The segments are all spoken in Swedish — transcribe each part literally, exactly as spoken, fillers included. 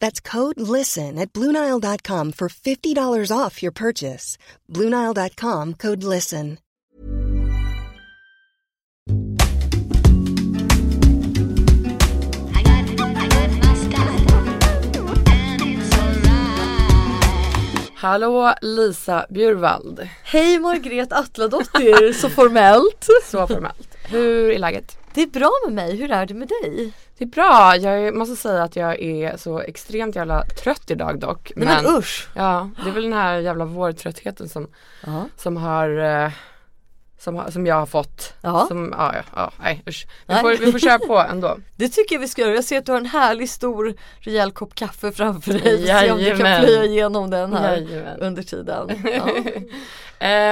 That's code LISTEN at Blue Nile dot com for fifty dollars off your purchase. Blue Nile dot com, code LISTEN. Hallå Lisa Bjurvald. Hej Margret Atladottir, så formellt. Så formellt. Hur är läget? Det är bra med mig, hur är det med dig? Det är bra, jag måste säga att jag är så extremt jävla trött idag dock. Men, men usch! Ja, det är väl den här jävla vårtröttheten som, uh-huh. som har... Eh, Som, som jag har fått. Som, ja, ja, ja, nej, usch. Vi, nej. Får, vi får köra på ändå. Det tycker jag vi ska göra. Jag ser att du har en härlig stor rejäl kopp kaffe framför dig. Jajamän. Se om du kan plöja igenom den här. Jajamän. Under tiden. Ja.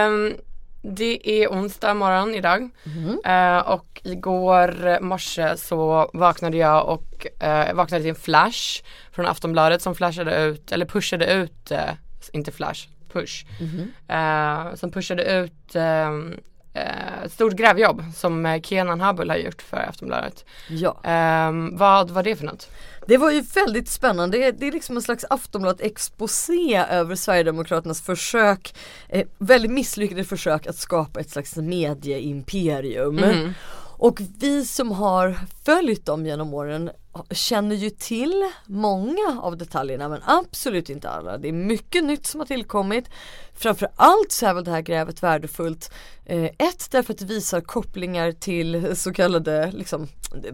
um, det är onsdag morgon idag. Mm. Uh, och igår morse så vaknade jag och uh, vaknade till en flash från Aftonbladet som flashade ut, eller pushade ut, uh, inte flash, push. Mm. Uh, som pushade ut... Uh, ett uh, stort grävjobb som Kenan Habulla har gjort för Aftonbladet. Ja. Um, vad var det för något? Det var ju väldigt spännande. Det är, det är liksom en slags Aftonbladet-exposé över Sverigedemokraternas försök, eh, väldigt misslyckade försök att skapa ett slags medieimperium. Mm. Och vi som har följt dem genom åren känner ju till många av detaljerna, men absolut inte alla. Det är mycket nytt som har tillkommit. Framförallt så är väl det här grävet värdefullt. Eh, ett, därför att det visar kopplingar till så kallade liksom,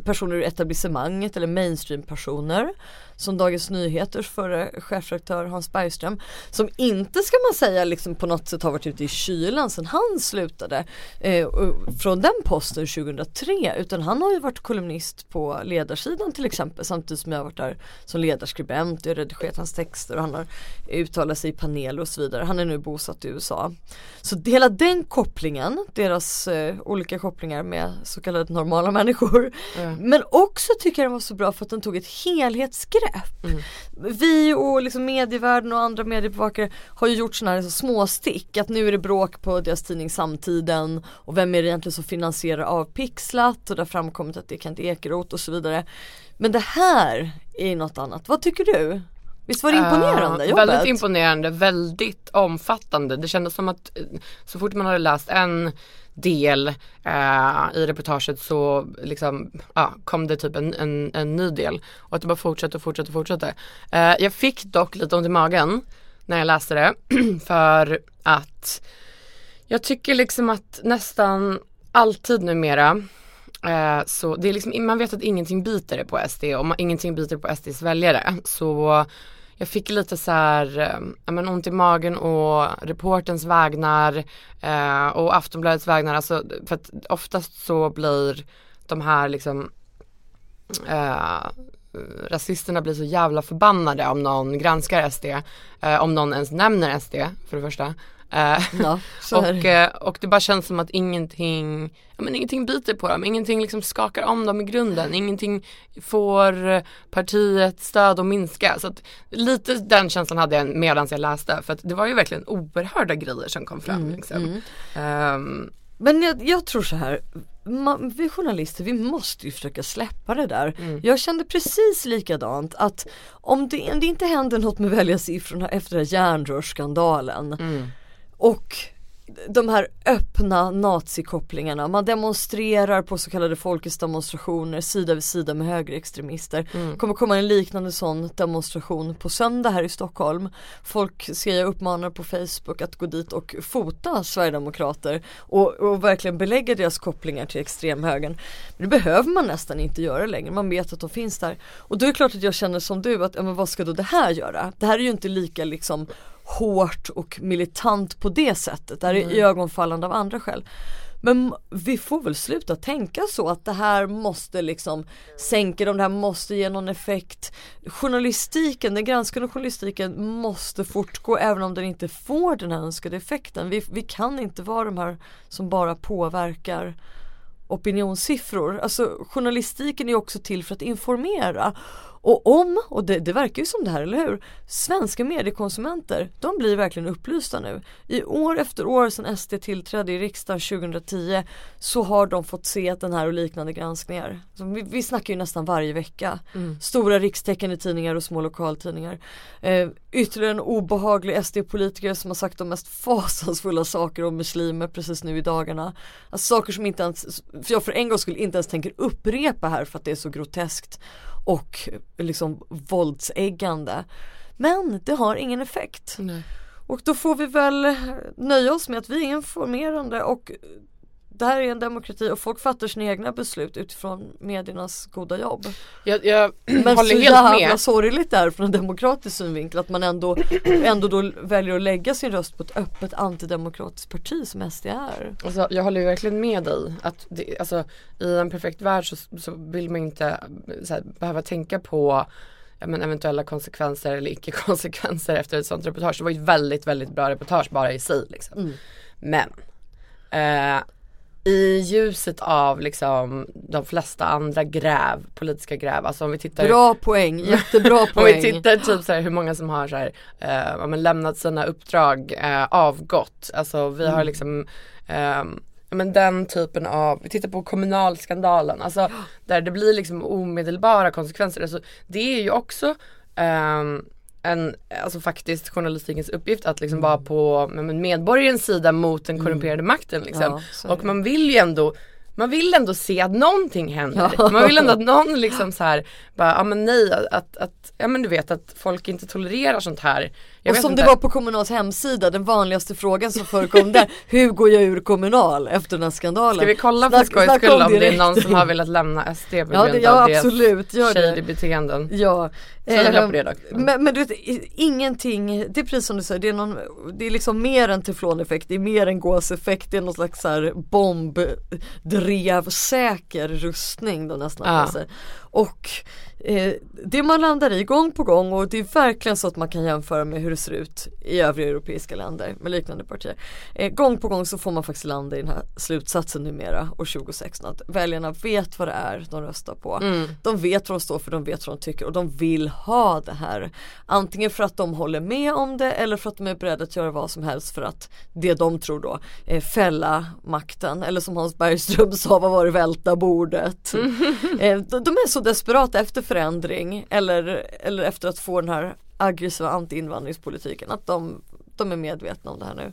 personer i etablissemanget eller mainstream-personer. Som Dagens Nyheters förre chefredaktör Hans Bergström, som inte ska man säga liksom, på något sätt har varit ute i kylan sedan han slutade eh, från den posten tjugohundratre. Utan han har ju varit kolumnist på ledarsidan till exempel, samtidigt som jag har varit där som ledarskribent, jag har redigerat hans texter och han har uttalat sig i panel och så vidare. Han är nu bosatt i U S A. Så hela den kopplingen, deras eh, olika kopplingar med så kallade normala människor. Mm. Men också tycker jag den var så bra för att den tog ett helhetsgrepp. Mm. Vi och liksom medievärlden och andra mediebevakare har ju gjort sådana här liksom, småstick, att nu är det bråk på deras tidning Samtiden och vem är det egentligen som finansierar avpixlat, och där framkommit att det är Kent Ekerot och så vidare. Men det här är något annat. Vad tycker du? Visst var det imponerande uh, jobbet? Väldigt imponerande, väldigt omfattande. Det kändes som att så fort man hade läst en del uh, i reportaget så liksom, uh, kom det typ en, en, en ny del. Och att det bara fortsatte och fortsatte och fortsatte. Uh, jag fick dock lite ont i magen när jag läste det. För att jag tycker liksom att nästan alltid numera... Så det är liksom, man vet att ingenting biter på S D och man, ingenting biter på S Ds väljare. Så jag fick lite så här, jag men, ont i magen och reportens vägnar eh, och Aftonbladets vägnar. Alltså, för att oftast så blir de här liksom, eh, rasisterna blir så jävla förbannade om någon granskar S D. Eh, om någon ens nämner S D för det första. Ja, och, och det bara känns som att ingenting, ja, men ingenting biter på dem, ingenting liksom skakar om dem i grunden, ingenting får partiet stöd att minska. Så att, lite den känslan hade jag medan jag läste, för att det var ju verkligen oerhörda grejer som kom fram. Mm, liksom. mm. Um, men jag, jag tror så här, man, vi journalister, vi måste ju försöka släppa det där. Mm. Jag kände precis likadant, att om det, om det inte händer något med väljarsiffrorna efter den här järnrörsskandalen. Mm. Och de här öppna nazikopplingarna. Man demonstrerar på så kallade folkets demonstrationer sida vid sida med högerextremister. Mm. Kommer komma en liknande sån demonstration på söndag här i Stockholm. Folk ska jag uppmana på Facebook att gå dit och fota Sverigedemokrater och, och verkligen belägga deras kopplingar till extremhögern. Men det behöver man nästan inte göra längre. Man vet att de finns där. Och då är det klart att jag känner som du att ja, men vad ska då det här göra? Det här är ju inte lika liksom hårt och militant på det sättet. Det här är mm. ögonfallande av andra skäl. Men vi får väl sluta tänka så att det här måste liksom sänka dem, det här måste ge någon effekt. Journalistiken, den granskande journalistiken måste fortgå även om den inte får den här önskade effekten. Vi, vi kan inte vara de här som bara påverkar opinionssiffror. Alltså journalistiken är också till för att informera. Och om, och det, det verkar ju som det här, eller hur? Svenska mediekonsumenter, de blir verkligen upplysta nu. I år efter år sedan S D tillträdde i riksdagen tjugohundratio så har de fått se att den här och liknande granskningar. Så vi, vi snackar ju nästan varje vecka. Mm. Stora rikstäckande tidningar och små lokaltidningar. Eh, ytterligare en obehaglig S D-politiker som har sagt de mest fasansfulla saker om muslimer precis nu i dagarna. Alltså saker som inte ens, för jag för en gång skulle inte ens tänker upprepa här för att det är så groteskt. Och liksom våldsäggande. Men det har ingen effekt. Nej. Och då får vi väl nöja oss med att vi är informerande. Och det här är en demokrati. Och folk fattar sina egna beslut utifrån mediernas goda jobb. Jag, jag Men håller så helt jävla med. Sorgligt där från en demokratisk synvinkel. Att man ändå, ändå då väljer att lägga sin röst på ett öppet antidemokratiskt parti som S D är. Alltså, jag håller ju verkligen med dig. Att det, alltså, i en perfekt värld så, så vill man inte så här, behöva tänka på ja, men eventuella konsekvenser eller icke-konsekvenser efter ett sånt reportage. Det var ju ett väldigt, väldigt bra reportage bara i sig. Liksom. Mm. Men... Eh, i ljuset av liksom de flesta andra gräv, politiska gräv, alltså om vi tittar bra poäng, jättebra poäng. Om vi tittar typ så här, hur många som har så här, eh, men lämnat sina uppdrag, eh, avgått. Alltså vi mm. har liksom eh, men den typen av, vi tittar på kommunalskandalen, alltså där det blir liksom omedelbara konsekvenser. Alltså, det är ju också eh, en, alltså faktiskt journalistikens uppgift att liksom mm. vara på men, medborgarens sida mot den korrumperade mm. makten liksom. Ja, och man vill ju ändå man vill ändå se att någonting händer. Ja. Man vill ändå att någon liksom så här bara, ja men nej att, att ja men du vet att folk inte tolererar sånt här. Jag och som inte. Det var på Kommunals hemsida, den vanligaste frågan som förekom där, hur går jag ur Kommunal efter den här skandalen? Ska vi kolla på skojs skull om direkt. Det är någon som har velat lämna S D på grund ja, det, ja, av absolut, det shady beteenden. Ja. Så jag eh, på det då. Men, men du vet, ingenting, det är precis som du säger, det är, någon, det är liksom mer en tefloneffekt, det är mer en gåseffekt, det är någon slags så här bomb, drev, säker rustning då nästan. Ja. Alltså. Och eh, det man landar i gång på gång, och det är verkligen så att man kan jämföra med hur det ser ut i övriga europeiska länder med liknande partier. Eh, gång på gång så får man faktiskt landa i den här slutsatsen numera år tjugohundrasexton att väljarna vet vad det är de röstar på. Mm. De vet vad de står för, de vet vad de tycker och de vill ha det här. Antingen för att de håller med om det eller för att de är beredda att göra vad som helst för att det de tror då eh, fälla makten. Eller som Hans Bergström sa, vad var det, välta bordet. Mm. Eh, de, de är så desperata efter förändring eller, eller efter att få den här aggressiva anti-invandringspolitiken att de, de är medvetna om det här nu.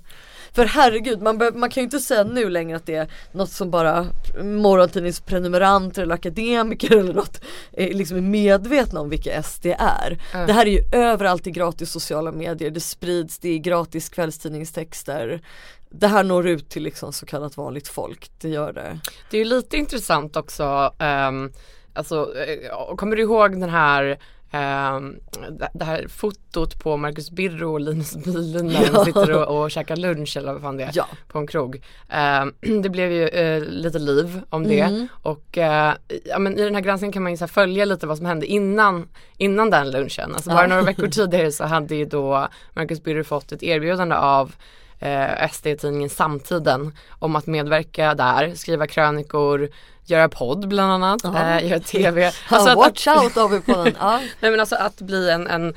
För herregud, man, be- man kan ju inte säga nu längre att det är något som bara morgontidningsprenumeranter eller akademiker eller något är liksom är medvetna om vilka S D är. Mm. Det här är ju överallt i gratis sociala medier, det sprids, det är gratis kvällstidningstexter. Det här når ut till liksom så kallat vanligt folk, det gör det. Det är ju lite intressant också, um, alltså, kommer du ihåg den här Um, det här fotot på Marcus Birro och Linus Liljander när de ja. sitter och, och käkar lunch eller vad fan det är ja. på en krog. Um, det blev ju uh, lite liv om det mm. och uh, ja, men i den här granskningen kan man ju så här följa lite vad som hände innan, innan den lunchen. Alltså bara ja. några veckor tidigare så hade ju då Marcus Birro fått ett erbjudande av uh, S D-tidningen Samtiden om att medverka där, skriva krönikor, göra podd bland annat, eh, göra tv. Alltså att, watch out av podden. Ah. Nej men alltså att bli en, en,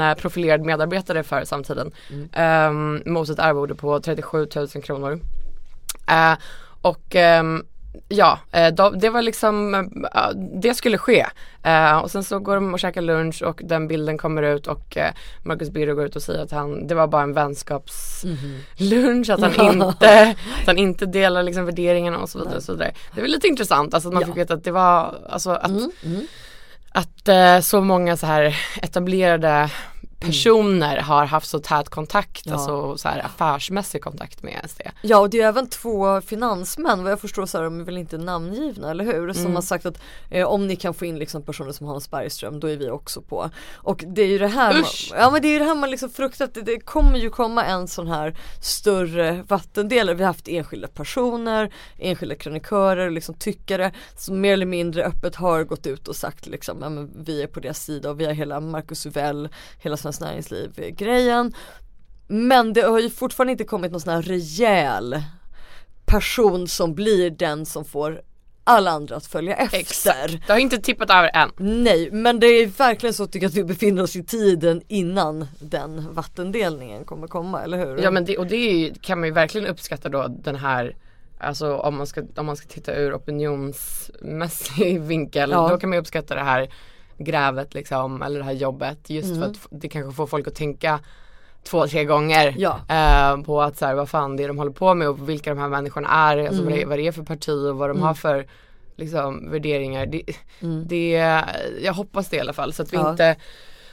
en profilerad medarbetare för Samtiden mm. um, mot ett arvode på trettiosjutusen kronor. Uh, och um, Ja, det var liksom, det skulle ske. Och sen så går de och käkar lunch och den bilden kommer ut och Marcus Birro går ut och säger att han, det var bara en vänskapslunch, att han inte, att han inte delar liksom värderingarna och så vidare och så vidare. Det var lite intressant, alltså att man fick veta att det var, alltså att, mm. Mm. att så många så här etablerade personer mm. har haft så tät kontakt, ja. Alltså så här affärsmässig kontakt med S D. Ja, och det är även två finansmän, vad jag förstår så här, de är väl inte namngivna, eller hur? Som mm. har sagt att eh, om ni kan få in liksom personer som Hans Bergström, då är vi också på. Och det är ju det här man, ja, men det är ju det här man liksom fruktat, det, det kommer ju komma en sån här större vattendelare. Vi har haft enskilda personer, enskilda kronikörer, liksom tyckare som mer eller mindre öppet har gått ut och sagt liksom, ja, men vi är på deras sida och vi har hela Marcus Uwell, hela näringsliv-grejen. Men det har ju fortfarande inte kommit någon sån här rejäl person som blir den som får alla andra att följa efter. Exakt. Det har inte tippat över än. Nej, men det är verkligen så, tycker jag, att vi befinner oss i tiden innan den vattendelningen kommer komma, eller hur? Ja, men det, och det är ju, kan man ju verkligen uppskatta då, den här, alltså om man ska, om man ska titta ur opinionsmässig vinkel, ja. Då kan man ju uppskatta det här grävet liksom, eller det här jobbet just mm. för att det kanske får folk att tänka två, tre gånger ja. eh, på att så här, vad fan det är de håller på med och vilka de här människorna är, alltså mm. vad, det, vad det är för parti och vad de mm. har för liksom värderingar, det, mm. det, jag hoppas det i alla fall, så att vi ja. inte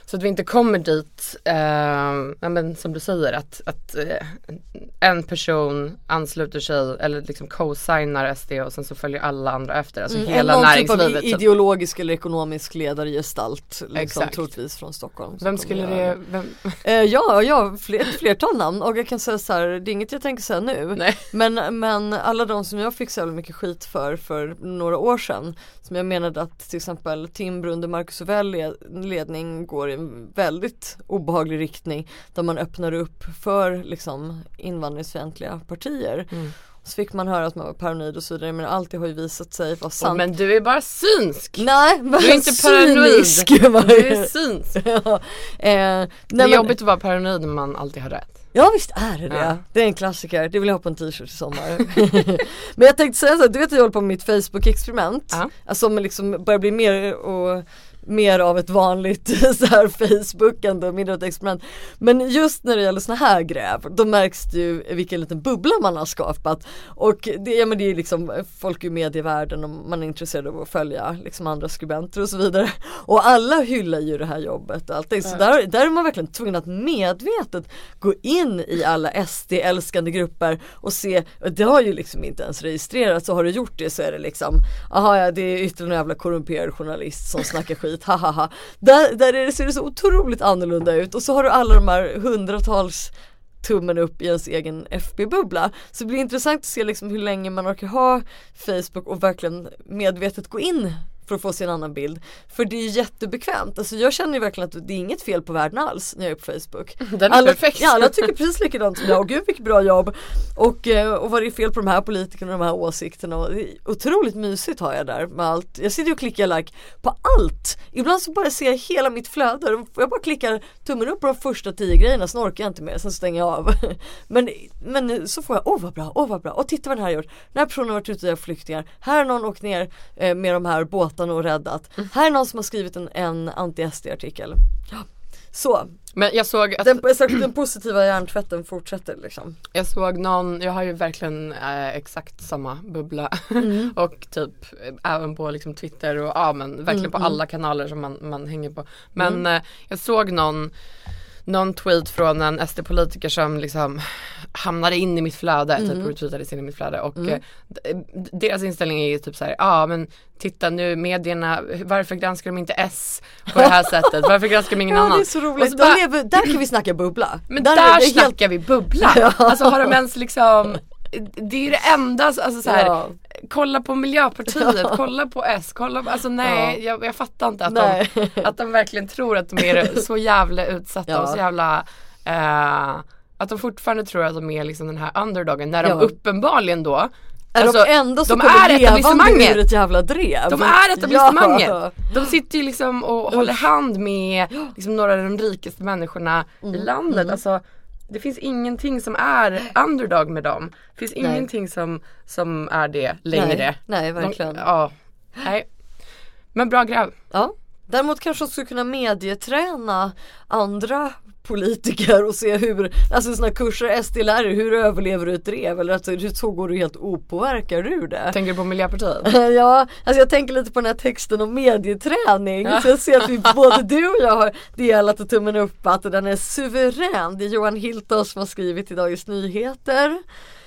så att vi inte kommer dit eh, men som du säger att, att eh, en person ansluter sig eller liksom co-signar S D och sen så följer alla andra efter, alltså mm, hela näringslivet. Någon typ av ideologisk eller ekonomisk ledargestalt liksom, troligtvis från Stockholm. Vem skulle det vem? Eh, ja, ja fler, ett flertal namn, och jag kan säga så här, det är inget jag tänker säga nu. Nej. Men, men alla de som jag fick så mycket skit för för några år sedan, som jag menade att till exempel Timbro under Marcus Uwell ledning går i en väldigt obehaglig riktning där man öppnar upp för liksom invandringsfientliga partier. Mm. Så fick man höra att man var paranoid och så vidare, men allt det har ju visat sig vara sant. Oh, men du är bara synsk! Nej, du är inte paranoid. Du är synsk! Ja. Eh, det är jobbigt att vara paranoid när man alltid har rätt. Ja, visst är det det. Ja. Det är en klassiker. Det vill jag ha på en t-shirt i sommar. Men jag tänkte säga så här, du vet att jag håller på med mitt Facebook-experiment. Ja. Alltså man liksom börjar bli mer och mer av ett vanligt så här facebookande och mindre av ett experiment. Men just när det gäller såna här gräv, då märks det ju vilken liten bubbla man har skapat. Och det, ja, men det är liksom folk i medievärlden och man är intresserad av att följa liksom andra skribenter och så vidare. Och alla hyllar ju det här jobbet och allting. Så där, där är man verkligen tvungen att medvetet gå in i alla S D-älskande grupper och se, det har ju liksom inte ens registrerats, så har du gjort det så är det liksom, aha, ja, det är ytterligare en jävla korrumperad journalist som snackar skit. Ha, ha, ha. Där, där är det, ser det så otroligt annorlunda ut. Och så har du alla de här hundratals tummen upp i ens egen F B-bubbla. Så det blir intressant att se liksom hur länge man orkar ha Facebook och verkligen medvetet gå in för att få sin annan bild. För det är ju jättebekvämt. Alltså jag känner ju verkligen att det är inget fel på världen alls när jag är på Facebook. Den är alla, perfekt. Ja, alla tycker precis likadant som jag. Och gud vilket bra jobb. Och, och vad är det fel på de här politikerna och de här åsikterna. Och det är otroligt mysigt har jag där med allt. Jag sitter och klickar like på allt. Ibland så bara ser jag hela mitt flöde. Jag bara klickar tummen upp på de första tio grejerna. Sen orkar jag inte mer. Sen stänger jag av. Men, men så får jag, åh vad bra, åh vad bra. Och titta vad den här gjort. Den här personen har varit ute och flyktingar. Här har någon åkt ner eh, med de här båtarna och räddat. Mm. Här är någon som har skrivit en, en anti-S D-artikel. Ja. Så. Men jag såg att den, den positiva hjärntvätten fortsätter liksom. Jag såg någon, jag har ju verkligen eh, exakt samma bubbla mm. och typ även på liksom Twitter och ja, men verkligen mm, på mm. alla kanaler som man, man hänger på. Men mm. eh, jag såg någon någon tweet från en S D-politiker som liksom hamnade in i mitt flöde, mm. typ retweetades in i mitt flöde och mm. deras inställning är ju typ så här, ja ah, men titta nu medierna, varför granskar de inte S på det här sättet, varför granskar de ingen ja, annan? Ja, det är så roligt, så bara, lever, där kan vi snacka bubbla. Men där, där vi snackar helt... vi bubbla, ja. Alltså har de ens liksom, det är ju det enda, alltså så här, ja. Kolla på Miljöpartiet, ja. Kolla på S, kolla på, alltså nej, ja. jag, jag fattar inte att de, att de verkligen tror att de är så jävla utsatta ja. och så jävla, eh, att de fortfarande tror att de är liksom den här underdogen, när de ja. uppenbarligen då, är alltså, de enda som de kommer levande ur ett jävla drev. De är etablissemanget. Ja. De sitter ju liksom och håller hand med liksom några av de rikaste människorna mm. i landet, mm. alltså det finns ingenting som är underdog med dem. Det finns nej. ingenting som, som är det längre. Nej, nej verkligen. De, ja, nej. Men bra grej. Ja. Däremot kanske de skulle kunna medieträna andra politiker och se hur, alltså sådana kurser, S D L R, hur överlever du ett drev? Eller alltså, så går du helt opåverkad ur det. Tänker du på Miljöpartiet? Ja, alltså jag tänker lite på den här texten om medieträning. Så jag ser att vi, både du och jag har delat och tummen upp att den är suverän. Det är Johan Hilton som har skrivit i Dagens Nyheter.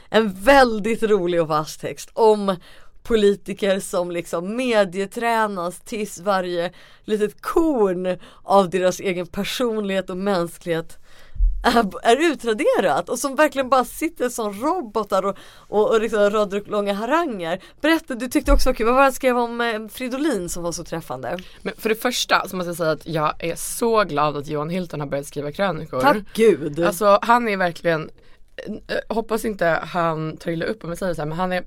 En väldigt rolig och vass text om politiker som liksom medietränas tills varje litet korn av deras egen personlighet och mänsklighet är, är utraderat. Och som verkligen bara sitter som robotar och, och, och liksom radar långa haranger. Berätta, du tyckte också, okay, vad var det jag skrev om Fridolin som var så träffande? Men för det första så måste jag säga att jag är så glad att Johan Hilton har börjat skriva krönikor. Tack Gud! Alltså han är verkligen, hoppas inte han tar illa upp om jag säger så här, men han är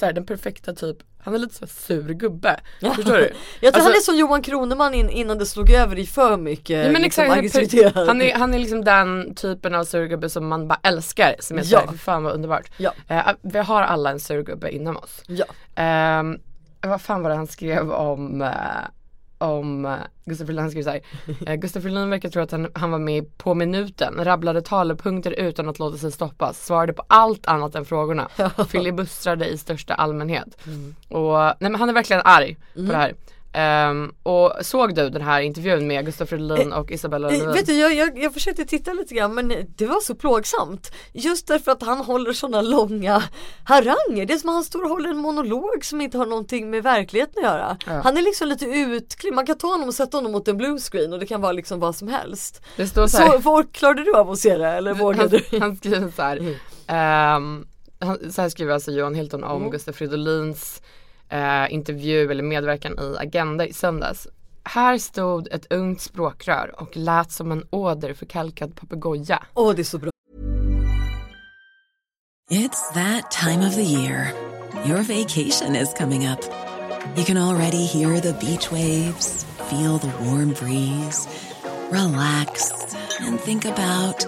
så här, den perfekta typ, han är lite så sur gubbe. Ja. Förstår du? Jag tror alltså, han är som Johan Kroneman in, innan det slog över i för mycket. Ja, men liksom, exakt, han är, han är liksom den typen av surgubbe som man bara älskar. Som är ja. så här, för fan vad underbart. Ja. Eh, vi har alla en surgubbe inom oss. Ja. Eh, vad fan var det han skrev om... Eh, om Gustav Fridolin skulle säga. Eh, Gustav Fridolin verkar tro att han, han var med på minuten, rabblade talepunkter utan att låta sig stoppas, svarade på allt annat än frågorna, filibustrade i största allmänhet. Mm. Och, nej men han är verkligen arg mm. på det här. Um, och såg du den här intervjun med Gustav Fridolin och Isabella Lövin? Vet du, jag, jag, jag försökte titta lite grann, men det var så plågsamt. Just därför att han håller sådana långa haranger. Det är som att han står och håller en monolog som inte har någonting med verkligheten att göra. Ja. Han är liksom lite utklipp. Man kan ta honom och sätta honom mot en bluescreen och det kan vara liksom vad som helst. Det står så här. Så klarade du av att se det? Eller vågade du? Han skriver så här. Um, han, så här skriver alltså Johan Hilton om mm. Gustav Fridolins Eh, intervju eller medverkan i Agenda i söndags. Här stod ett ungt språkrör och lät som en åderförkalkad papegoja. Åh, oh, det är så bra. It's that time of the year. Your vacation is coming up. You can already hear the beach waves, feel the warm breeze, relax and think about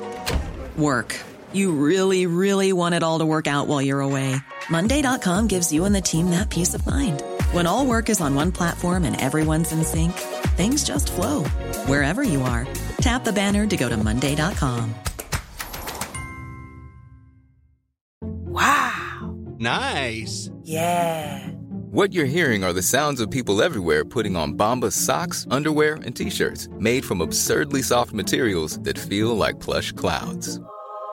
work. You really, really want it all to work out while you're away. Monday dot com gives you and the team that peace of mind. When all work is on one platform and everyone's in sync, things just flow. Wherever you are, tap the banner to go to Monday dot com. Wow. Nice. Yeah. What you're hearing are the sounds of people everywhere putting on Bombas socks, underwear, and T-shirts made from absurdly soft materials that feel like plush clouds.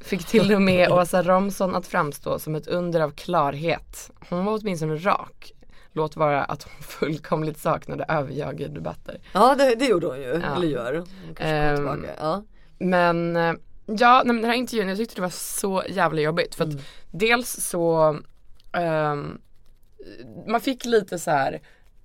fick till och med Åsa Romson att framstå som ett under av klarhet. Hon var åtminstone rak. Låt vara att hon fullkomligt saknade överjag i debatter. Ja, det, det gjorde hon ju. Ja. Eller gör. Hon kanske um, tillbaka. Ja. Men ja, nej, men den här intervjun, jag tyckte det var så jävla jobbigt. För att mm. dels så... Um, man fick lite så här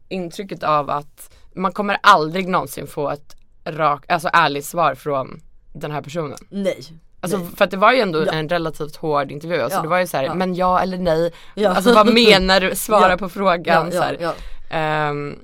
intrycket av att man kommer aldrig någonsin få ett rak, alltså ärligt svar från den här personen. Nej. Alltså, nej. För att det var ju ändå ja. en relativt hård intervju. Alltså, ja. Det var ju så här, ja. men ja eller nej. Ja. Alltså vad menar du? Svara ja. på frågan. Ja, ja, så här. Ja. Um,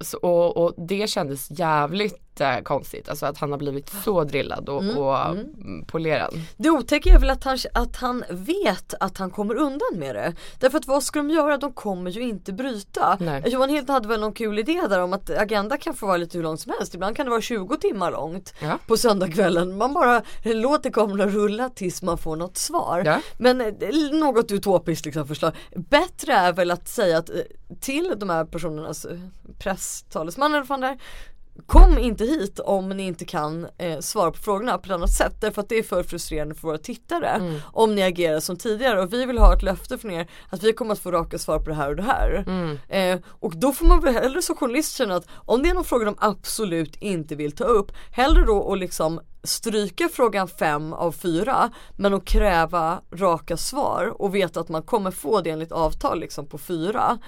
så, och, och det kändes jävligt jättekonstigt. Alltså att han har blivit så drillad och, mm. och mm. polerad. Det otäcka är väl att han, att han vet att han kommer undan med det. Därför att vad ska de göra? De kommer ju inte bryta. Nej. Johan Hilton hade väl någon kul idé där om att Agenda kan få vara lite hur långt som helst. Ibland kan det vara tjugo timmar långt ja. På söndagskvällen. Man bara låter kameran rulla tills man får något svar. Ja. Men något utopiskt liksom förslag. Bättre är väl att säga att till de här personernas presstalesman eller fan där, kom inte hit om ni inte kan eh, svara på frågorna på annat sätt, därför att det är för frustrerande för våra tittare mm. om ni agerar som tidigare, och vi vill ha ett löfte från er att vi kommer att få raka svar på det här och det här mm. eh, och då får man väl hellre som journalist känna att om det är någon fråga de absolut inte vill ta upp, hellre då och liksom stryka frågan fem av fyra men att kräva raka svar och veta att man kommer få det enligt avtal liksom på fyra,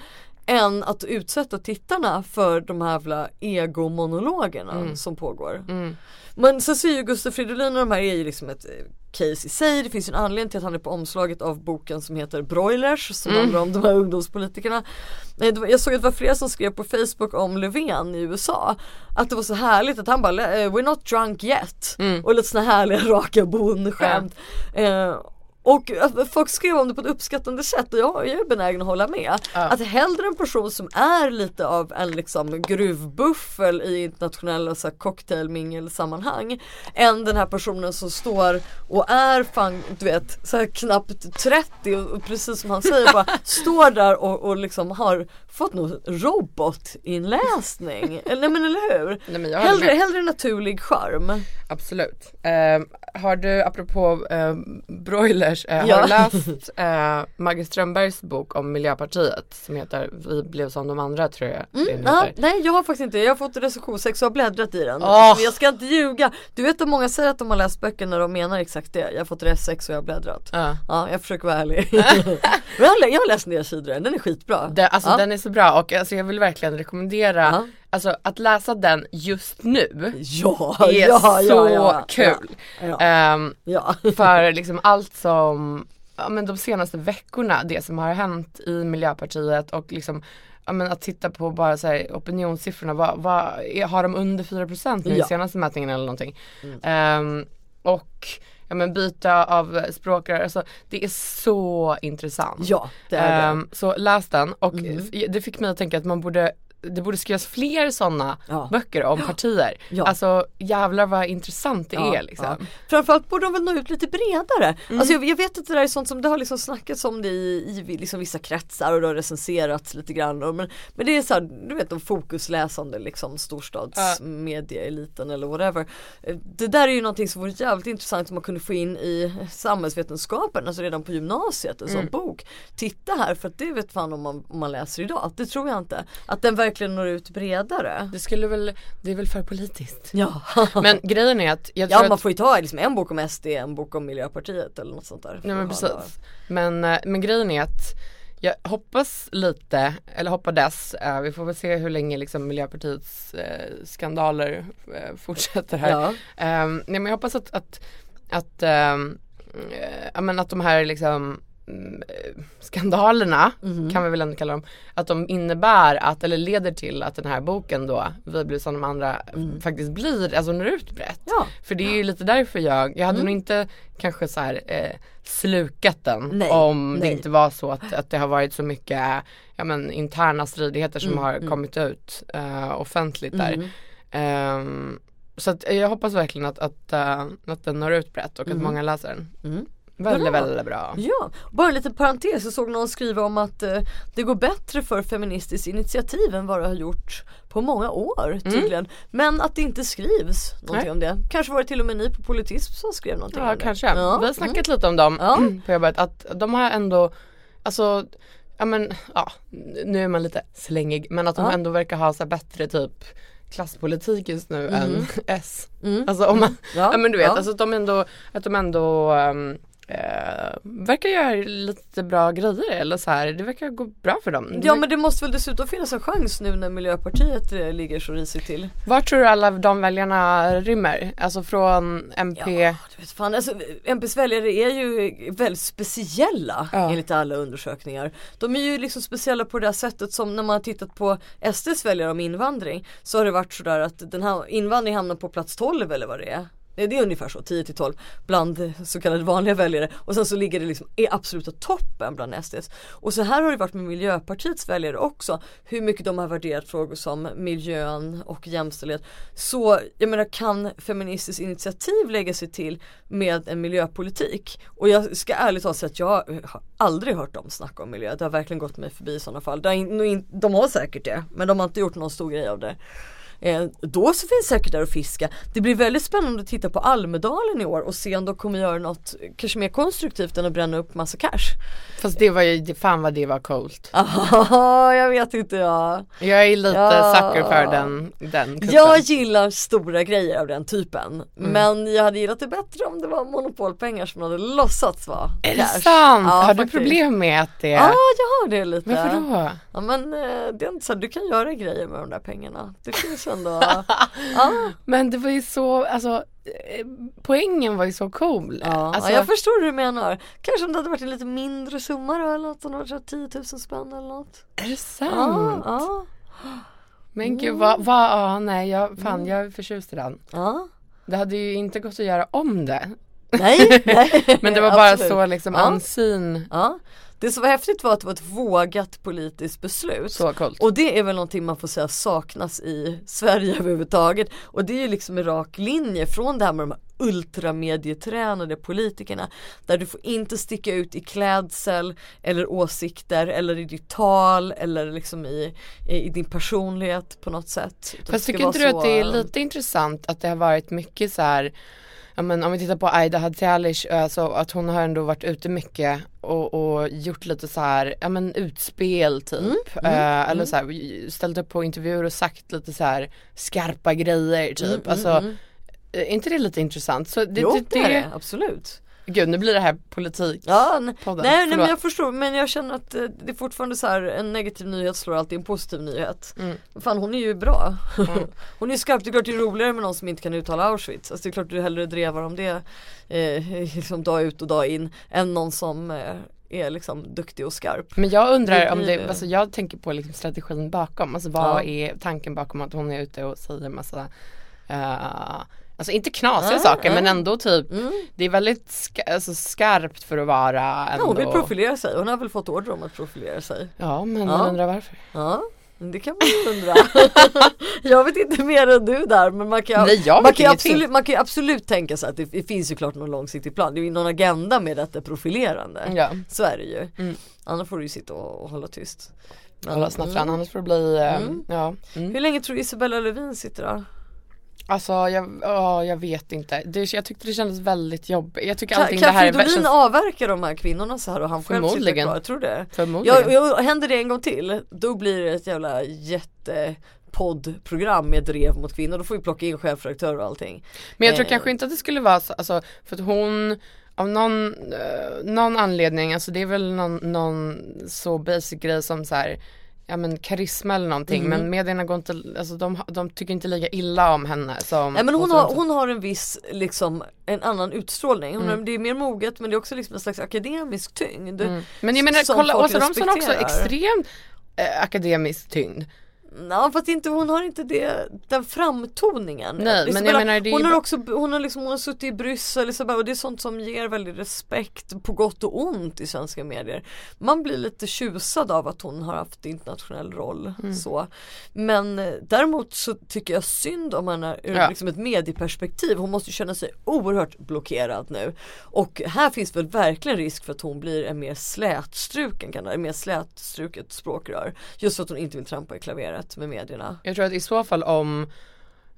än att utsätta tittarna för de här jävla egomonologerna mm. som pågår. Mm. Men så ser ju Gustav Fridolin och de här är ju liksom ett case i sig. Det finns ju en anledning till att han är på omslaget av boken som heter Broilers, som mm. handlar om de här ungdomspolitikerna. Jag såg att det var flera som skrev på Facebook om Löfven i U S A. Att det var så härligt att han bara we're not drunk yet. Mm. Och lite såna härliga raka bondskämt. Mm. Eh, Och folk skrev om det på ett uppskattande sätt, och jag är benägen att hålla med. Ja. Att hellre en person som är lite av en liksom gruvbuffel i internationella så här, cocktailmingelsammanhang, än den här personen som står och är fan, du vet, så här, knappt trettio och, och precis som han säger bara står där och, och liksom har fått någon robotinläsning. Nej men eller hur? Nej, men jag hellre, hellre naturlig charm. Absolut. Eh, har du, apropå eh, broilers, jag har ja. läst eh, Maggie Strömbergs bok om Miljöpartiet som heter Vi blev som de andra, tror jag. Mm, aha, nej, jag har faktiskt inte. Jag har fått recensionsex och har bläddrat i den. Oh. Men jag ska inte ljuga. Du vet att många säger att de har läst böcker när de menar exakt det. Jag har fått recensionsex och jag har bläddrat. Uh. Ja, jag försöker vara ärlig. jag, har, jag har läst ner sidor. Den är skitbra. Den, alltså uh. den är så bra, och alltså, jag vill verkligen rekommendera uh. alltså, att läsa den just nu. Ja, är ja, så ja, ja. kul. Ja, ja. Um, ja. För liksom allt som ja, men de senaste veckorna, det som har hänt i Miljöpartiet, och liksom ja, men att titta på bara så här, opinionssiffrorna, vad, vad, är, har de under fyra procent nu ja. i senaste mätningen eller någonting? Mm. Um, och ja, men byta av språkrör, alltså, det är så intressant. Ja, det är det. Um, så läs den, och mm. det fick mig att tänka att man borde det borde skrivas fler sådana ja. böcker om partier. Ja. Alltså jävlar vad intressant det ja. är liksom. Ja. Framförallt borde de väl nå ut lite bredare. Mm. Alltså jag, jag vet att det där är sånt som det har liksom snackats om det i, i liksom vissa kretsar, och det har recenserats lite grann. Och, men, men det är så här, du vet, de fokusläsande liksom storstadsmedieeliten ja. eller whatever. Det där är ju någonting som vore jävligt intressant som man kunde få in i samhällsvetenskapen, alltså redan på gymnasiet, en sån mm. bok. Titta här, för att det vet fan om man, om man läser idag. Det tror jag inte. Att den verkligen når ut bredare. Det skulle väl, det är väl för politiskt. Ja. Men grejen är att jag tror ja, man får ju ta liksom en bok om S D, en bok om Miljöpartiet eller något sånt där. Nej, men precis. Men, men grejen är att jag hoppas lite, eller hoppades, eh, vi får väl se hur länge liksom Miljöpartiets eh, skandaler eh, fortsätter här. Ja. Eh, nej, men jag hoppas att att att, eh, eh, men att de här liksom skandalerna mm. kan vi väl ändå kalla dem, att de innebär att, eller leder till att den här boken då Vi blir som de andra mm. faktiskt blir, alltså når ut brett. Ja. För det är ju lite därför jag jag hade mm. nog inte kanske så här eh, slukat den nej, om nej. det inte var så att, att det har varit så mycket ja, men, interna stridigheter som mm, har mm. kommit ut eh, offentligt där. Mm. Um, så att jag hoppas verkligen att, att, uh, att den når ut brett och mm. att många läser den. Mm. Väldigt, bra. väldigt bra. Ja, bara en liten parentes. Jag såg någon skriva om att eh, det går bättre för feministiskt initiativ än vad det har gjort på många år tydligen. Mm. Men att det inte skrivs någonting Nej. om det. Kanske var det till och med ni på Politism som skrev någonting ja, om det. Kanske. Ja, kanske. Vi har snackat mm. lite om dem ja. på jobbet. Att de har ändå, alltså, ja men, ja, nu är man lite slängig. Men att de ja. ändå verkar ha så här bättre typ klasspolitik just nu mm. än S. Mm. Alltså om man, mm. ja. ja men du vet, ja. alltså att de ändå, att de ändå um, Eh, verkar göra lite bra grejer eller så här, det verkar gå bra för dem. Ja, men det måste väl dessutom finnas en chans nu när Miljöpartiet ligger så risigt till. Var tror du alla de väljarna rymmer? Alltså från M P? Ja, du vet fan. Alltså, M P:s väljare är ju väldigt speciella ja. enligt alla undersökningar. De är ju liksom speciella på det här sättet som när man har tittat på S D:s väljare om invandring, så har det varit sådär att den här invandringen hamnar på plats tolv eller vad det är. Det är ungefär så, tio till tolv bland så kallade vanliga väljare. Och sen så ligger det liksom i absoluta toppen bland S D. Och så här har det varit med Miljöpartiets väljare också. Hur mycket de har värderat frågor som miljön och jämställdhet. Så jag menar, kan Feministiskt initiativ lägga sig till med en miljöpolitik? Och jag ska ärligt talat säga att jag har aldrig hört dem snacka om miljö. Det har verkligen gått mig förbi i sådana fall. De har säkert det, men de har inte gjort någon stor grej av det. Eh, då så finns säkert där att fiska. Det blir väldigt spännande att titta på Almedalen i år och se om de kommer göra något kanske mer konstruktivt än att bränna upp massa cash. Fast det var ju, fan vad det var coolt. Ah, jag vet inte, ja. Jag är lite ja. sucker för den, den kuppen. Jag gillar stora grejer av den typen. Mm. Men jag hade gillat det bättre om det var monopolpengar som hade låtsats vara cash. Är det sant? Ja, har faktiskt. Du problem med att det... Ja, ah, jag har det lite. Varför då? Ja, men eh, det är inte så här, du kan göra grejer med de där pengarna. Det finns ah. Men det var ju så, alltså poängen var ju så cool. Ja, alltså, jag förstår hur du menar. Kanske om det hade varit en lite mindre summa då, eller något, om det hade varit tio tusen spänn eller något. Är det sant? Ah, ah. Men gud, vad, vad ah, nej, jag, fan, jag är förtjust i den. Ah. Det hade ju inte gått att göra om det. Nej, nej. Men det var bara så liksom ah. ansyn. Ja. Ah. Det som var häftigt var att det var ett vågat politiskt beslut. Så coolt. Och det är väl någonting man får säga saknas i Sverige överhuvudtaget. Och det är ju liksom en rak linje från det här med de här ultramedietränade politikerna. Där du får inte sticka ut i klädsel eller åsikter eller i ditt tal eller liksom i, i din personlighet på något sätt. Fast tycker inte du så... att det är lite intressant att det har varit mycket så här... Ja, men om vi tittar på Aida Hattialisch, alltså att hon har ändå varit ute mycket och, och gjort lite så här, ja, men utspel typ. Mm, mm, uh, eller så här, ställt upp på intervjuer och sagt lite så här skarpa grejer typ. Mm, alltså, mm, är inte det lite intressant? Så det, jo, det, det, det är det, absolut. Gud, nu blir det här politik. Ja, nej, nej, men jag förstår, men jag känner att det är fortfarande så här, en negativ nyhet slår alltid en positiv nyhet. Mm. Fan, hon är ju bra. Mm. Hon är ju skarp, det är klart det är roligare med någon som inte kan uttala Auschwitz. Alltså det är klart du hellre drevar om det eh, liksom dag ut och dag in än någon som eh, är liksom duktig och skarp. Men jag undrar det, om det, alltså jag tänker på liksom strategin bakom, alltså vad ja. är tanken bakom att hon är ute och säger massa uh, alltså inte knasiga mm, saker, mm. men ändå typ mm. det är väldigt ska- alltså skarpt för att vara ändå. Ja, hon vill profilera sig. Hon har väl fått order om att profilera sig. Ja, men ja. man undrar varför. Ja, det kan man undra. Jag vet inte mer än du där, men man kan, Nej, man kan, absolut, man kan absolut tänka sig att det, det finns ju klart någon långsiktig plan. Det är ju någon agenda med detta profilerande. Ja. Så är det ju. Mm. Annars får du ju sitta och, och hålla tyst. Men, hålla snabbt fram, mm. annars får det bli... Mm. Ja. Mm. Hur länge tror du Isabella Lövin sitter då? Alltså, jag, åh, jag vet inte. Det, jag tyckte det kändes väldigt jobbigt. Jag tycker allting kan, kan det här... Kan Fridolin känns... avverka de här kvinnorna så här och han själv sitter kvar? Jag tror det. Förmodligen. Jag, jag, händer det en gång till, då blir det ett jävla jätte... poddprogram med drev mot kvinnor. Då får vi plocka in chefredaktörer och allting. Men jag tror eh. kanske inte att det skulle vara så, alltså, för att hon av någon, eh, någon anledning, alltså det är väl någon, någon så basic grej som så här, ja, men karisma eller någonting, mm. men medierna går inte, alltså de, de tycker inte lika illa om henne som... Nej, men hon, har, hon har en viss liksom, en annan utstrålning. Hon mm. är, det är mer moget, men det är också liksom en slags akademisk tyngd. Mm. Men jag menar, kolla, Åsa Romson också extremt eh, akademisk tyngd. Ja, fast inte, hon har inte det, den framtoningen. Nej, liksom, men jag menar, det hon har bara... också hon har liksom hon har suttit i Bryssel liksom, och det är sånt som ger väldigt respekt på gott och ont i svenska medier. Man blir lite tjusad av att hon har haft internationell roll mm. så. Men däremot så tycker jag synd om henne ur ja. liksom ett medieperspektiv. Hon måste känna sig oerhört blockerad nu. Och här finns väl verkligen risk för att hon blir en mer slätstruken kan det, mer slätstruket språkrör just för att hon inte vill trampa i klaveret med medierna. Jag tror att i så fall om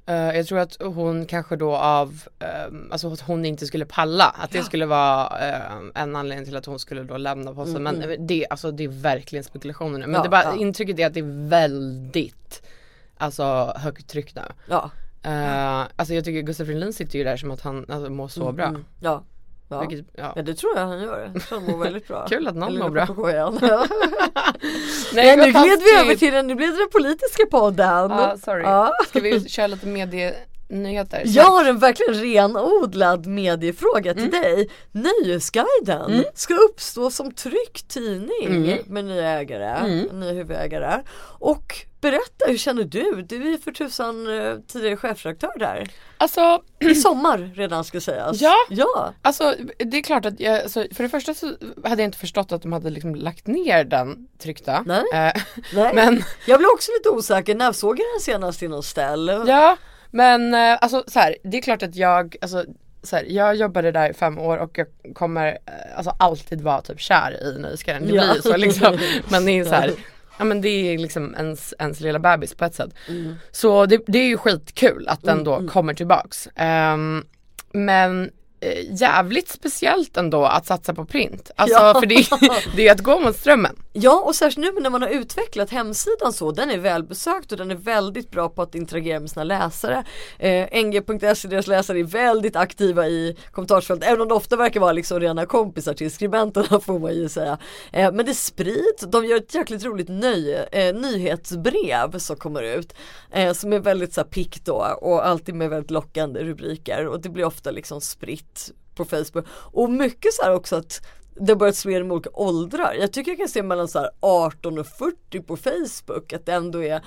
uh, jag tror att hon kanske då av um, alltså att hon inte skulle palla, att ja. det skulle vara um, en anledning till att hon skulle då lämna på sig. Mm. Men det, alltså, det är verkligen spekulationer. Men ja, det bara, ja. intrycket är att det är väldigt alltså högt tryck nu. Ja. Uh, alltså jag tycker Gustav Fridolin sitter ju där som att han alltså, mår så mm. bra. Ja. Ja. Vilket, ja. ja, det tror jag han gör. Han mår väldigt bra. Kul att någon mår bra. Nej, nu gled vi över till den, nu blev det den politiska podden. Ja, sorry. Ja. Ska vi köra lite medienyheter? Jag har en verkligen renodlad mediefråga till mm. dig. Nyhetsguiden mm. ska uppstå som tryckt tidning mm. med nya ägare, mm. nya huvudägare. Och berätta, hur känner du? Du är för tusan tidigare chefredaktör där. Alltså, i sommar redan ska sägas. Ja, ja. Alltså, det är klart att jag, alltså, för det första så hade jag inte förstått att de hade liksom lagt ner den tryckta. Nej. Eh, Nej. Men jag blev också lite osäker när jag såg den senast i någon ställe. Ja, men alltså, så här, det är klart att jag... Alltså, så här, jag jobbade där i fem år och jag kommer alltså, alltid vara typ kär i nyskaren. Det ja. blir så liksom. Men det är så här... Ja, men det är liksom ens, ens lilla bebis på ett sätt. Mm. Så det, det är ju skitkul att den då mm. kommer tillbaks. Um, men jävligt speciellt ändå att satsa på print. Alltså ja. för det är, det är att gå mot strömmen. Ja, och särskilt nu när man har utvecklat hemsidan så, den är välbesökt och den är väldigt bra på att interagera med sina läsare. Eh, N G punkt se, deras läsare är väldigt aktiva i kommentarsfält, även om det ofta verkar vara liksom rena kompisar till skribenterna får man ju säga. Eh, men det sprids, de gör ett jäkligt roligt nöje, eh, nyhetsbrev som kommer ut eh, som är väldigt så här, pick då och alltid med väldigt lockande rubriker och det blir ofta liksom spritt på Facebook. Och mycket så här också att det har börjat slå igenom olika åldrar. Jag tycker jag kan se mellan så här arton och fyrtio på Facebook att det ändå är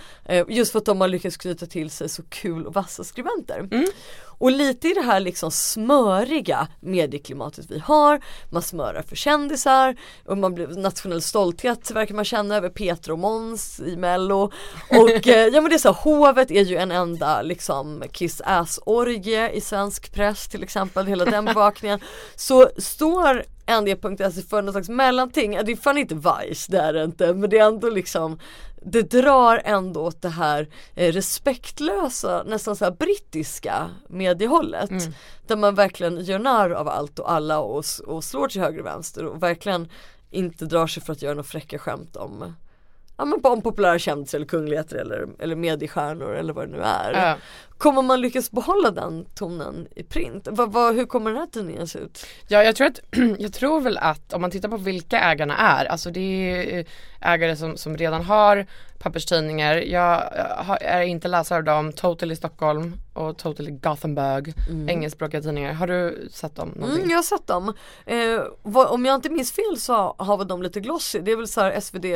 just för att de har lyckats knyta till sig så kul och vassa skribenter. Mm. Och lite i det här liksom smöriga medieklimatet vi har. Man smörar för kändisar och man blir nationell stolthet verkar man känna över Peter och Måns i Mello. Och ja, men det är så här, hovet är ju en enda liksom kiss-ass-orgie i svensk press till exempel, hela den bevakningen. Så står N D punkt se för någon slags mellanting. Det är fan inte Vice, det är det inte. Men det är ändå liksom, det drar ändå åt det här eh, respektlösa, nästan så här brittiska mediehållet. Mm. Där man verkligen gör narr av allt och alla och, och slår till höger och vänster. Och verkligen inte drar sig för att göra några fräcka skämt om, ja, men om populära kändisar eller kungligheter eller, eller mediestjärnor eller vad det nu är. Äh. Kommer man lyckas behålla den tonen i print? Va, va, hur kommer den här tidningen se ut? Ja, jag tror, att, jag tror väl att om man tittar på vilka ägarna är, alltså det är ägare som, som redan har papperstidningar. Jag, jag är inte läsare av dem. Total i Stockholm och Total i Gothenburg. Mm. Engelskspråkiga tidningar. Har du sett dem? Mm, jag har sett dem. Eh, vad, om jag inte minns fel så har de lite glossy. Det är väl så här S V D...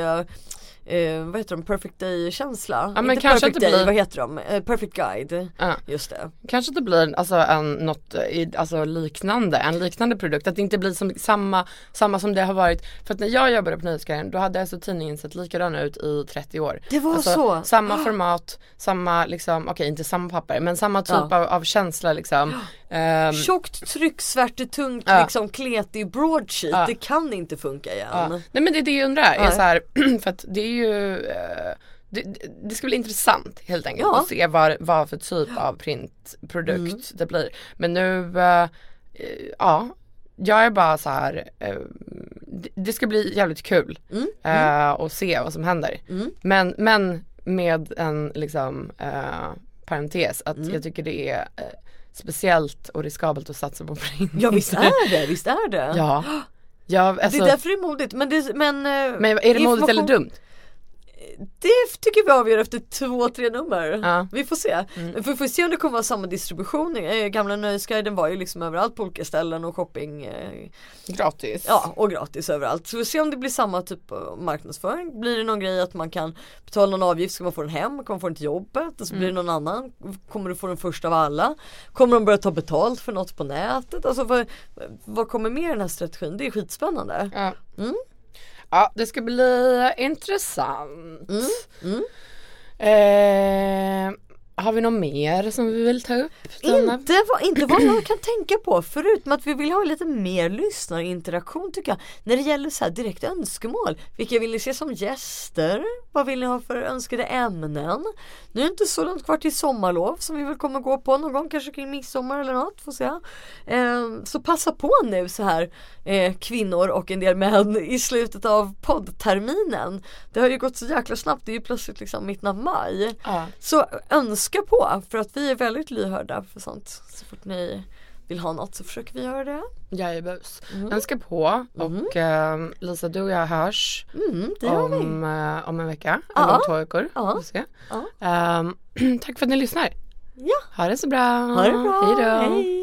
Eh, vad heter de? Perfect Day-känsla. Ja, inte Perfect inte Day, blir... vad heter de? Eh, Perfect Guide. Ja. Just det. Kanske det blir alltså, en, något, alltså, liknande, en liknande produkt. Att det inte blir som, samma, samma som det har varit. För att när jag jobbade på Nyhetsguiden, då hade alltså tidningen sett likadan ut i trettio år. Det var alltså, så? Samma ah. format, samma liksom, okej okay, inte samma papper, men samma typ ja. av, av känsla liksom. Ja. Um, Tjockt tryck, svärte, tungt, ja. liksom kletig broadsheet. Ja. Det kan inte funka igen. Ja. Nej, men det är det jag undrar. Ja. Är så här, för att det är ju... Det, det ska bli intressant helt enkelt ja. att se vad, vad för typ av printprodukt mm. det blir. Men nu, äh, ja, jag är bara så här, äh, det, det ska bli jävligt kul mm. Mm. Äh, och se vad som händer. Mm. Men, men med en liksom äh, parentes att mm. jag tycker det är äh, speciellt och riskabelt att satsa på print. Ja, visst är det, visst är det. Ja. Ja, alltså, det är därför det är modigt. Men, det, men, men är det information... modigt eller dumt? Det tycker vi avgör efter två, tre nummer. Ja. Vi får se. Mm. Vi får se om det kommer vara samma distribution. Gamla Nöjesguiden var ju liksom överallt på olika ställen och shopping. Gratis. Ja, och gratis överallt. Så vi får se om det blir samma typ av marknadsföring. Blir det någon grej att man kan betala någon avgift, ska man få den hem, kommer man få den till jobbet och så mm. blir det någon annan, kommer du få den första av alla? Kommer de börja ta betalt för något på nätet? Alltså vad, vad kommer med den här strategin? Det är skitspännande. Ja. Mm. Ja, det ska bli intressant. Mm, mm. Eh, har vi något mer som vi vill ta upp? Inte, va, inte vad jag kan tänka på. Förutom att vi vill ha lite mer lyssnarinteraktion tycker jag. När det gäller så här direkt önskemål. Vilka vill ni se som gäster? Vad vill ni ha för önskade ämnen? Nu är det inte så långt kvar till sommarlov som vi väl kommer gå på någon gång. Kanske kring midsommar eller något. Får se. Eh, så passa på nu så här eh, kvinnor och en del män i slutet av poddterminen. Det har ju gått så jäkla snabbt. Det är ju plötsligt liksom mitten av maj. Ja. Så önska på för att vi är väldigt lyhörda för sånt. Så fort ni vill ha något så försöker vi göra det. Jajebus. Mm. Den ska på. Och mm. eh, Lisa, du och jag hörs mm, det gör om, vi. Eh, om en vecka. Eller om två veckor. Um, tack för att ni lyssnar. Ja. Ha det så bra. Ha det bra. Hej då. Hej.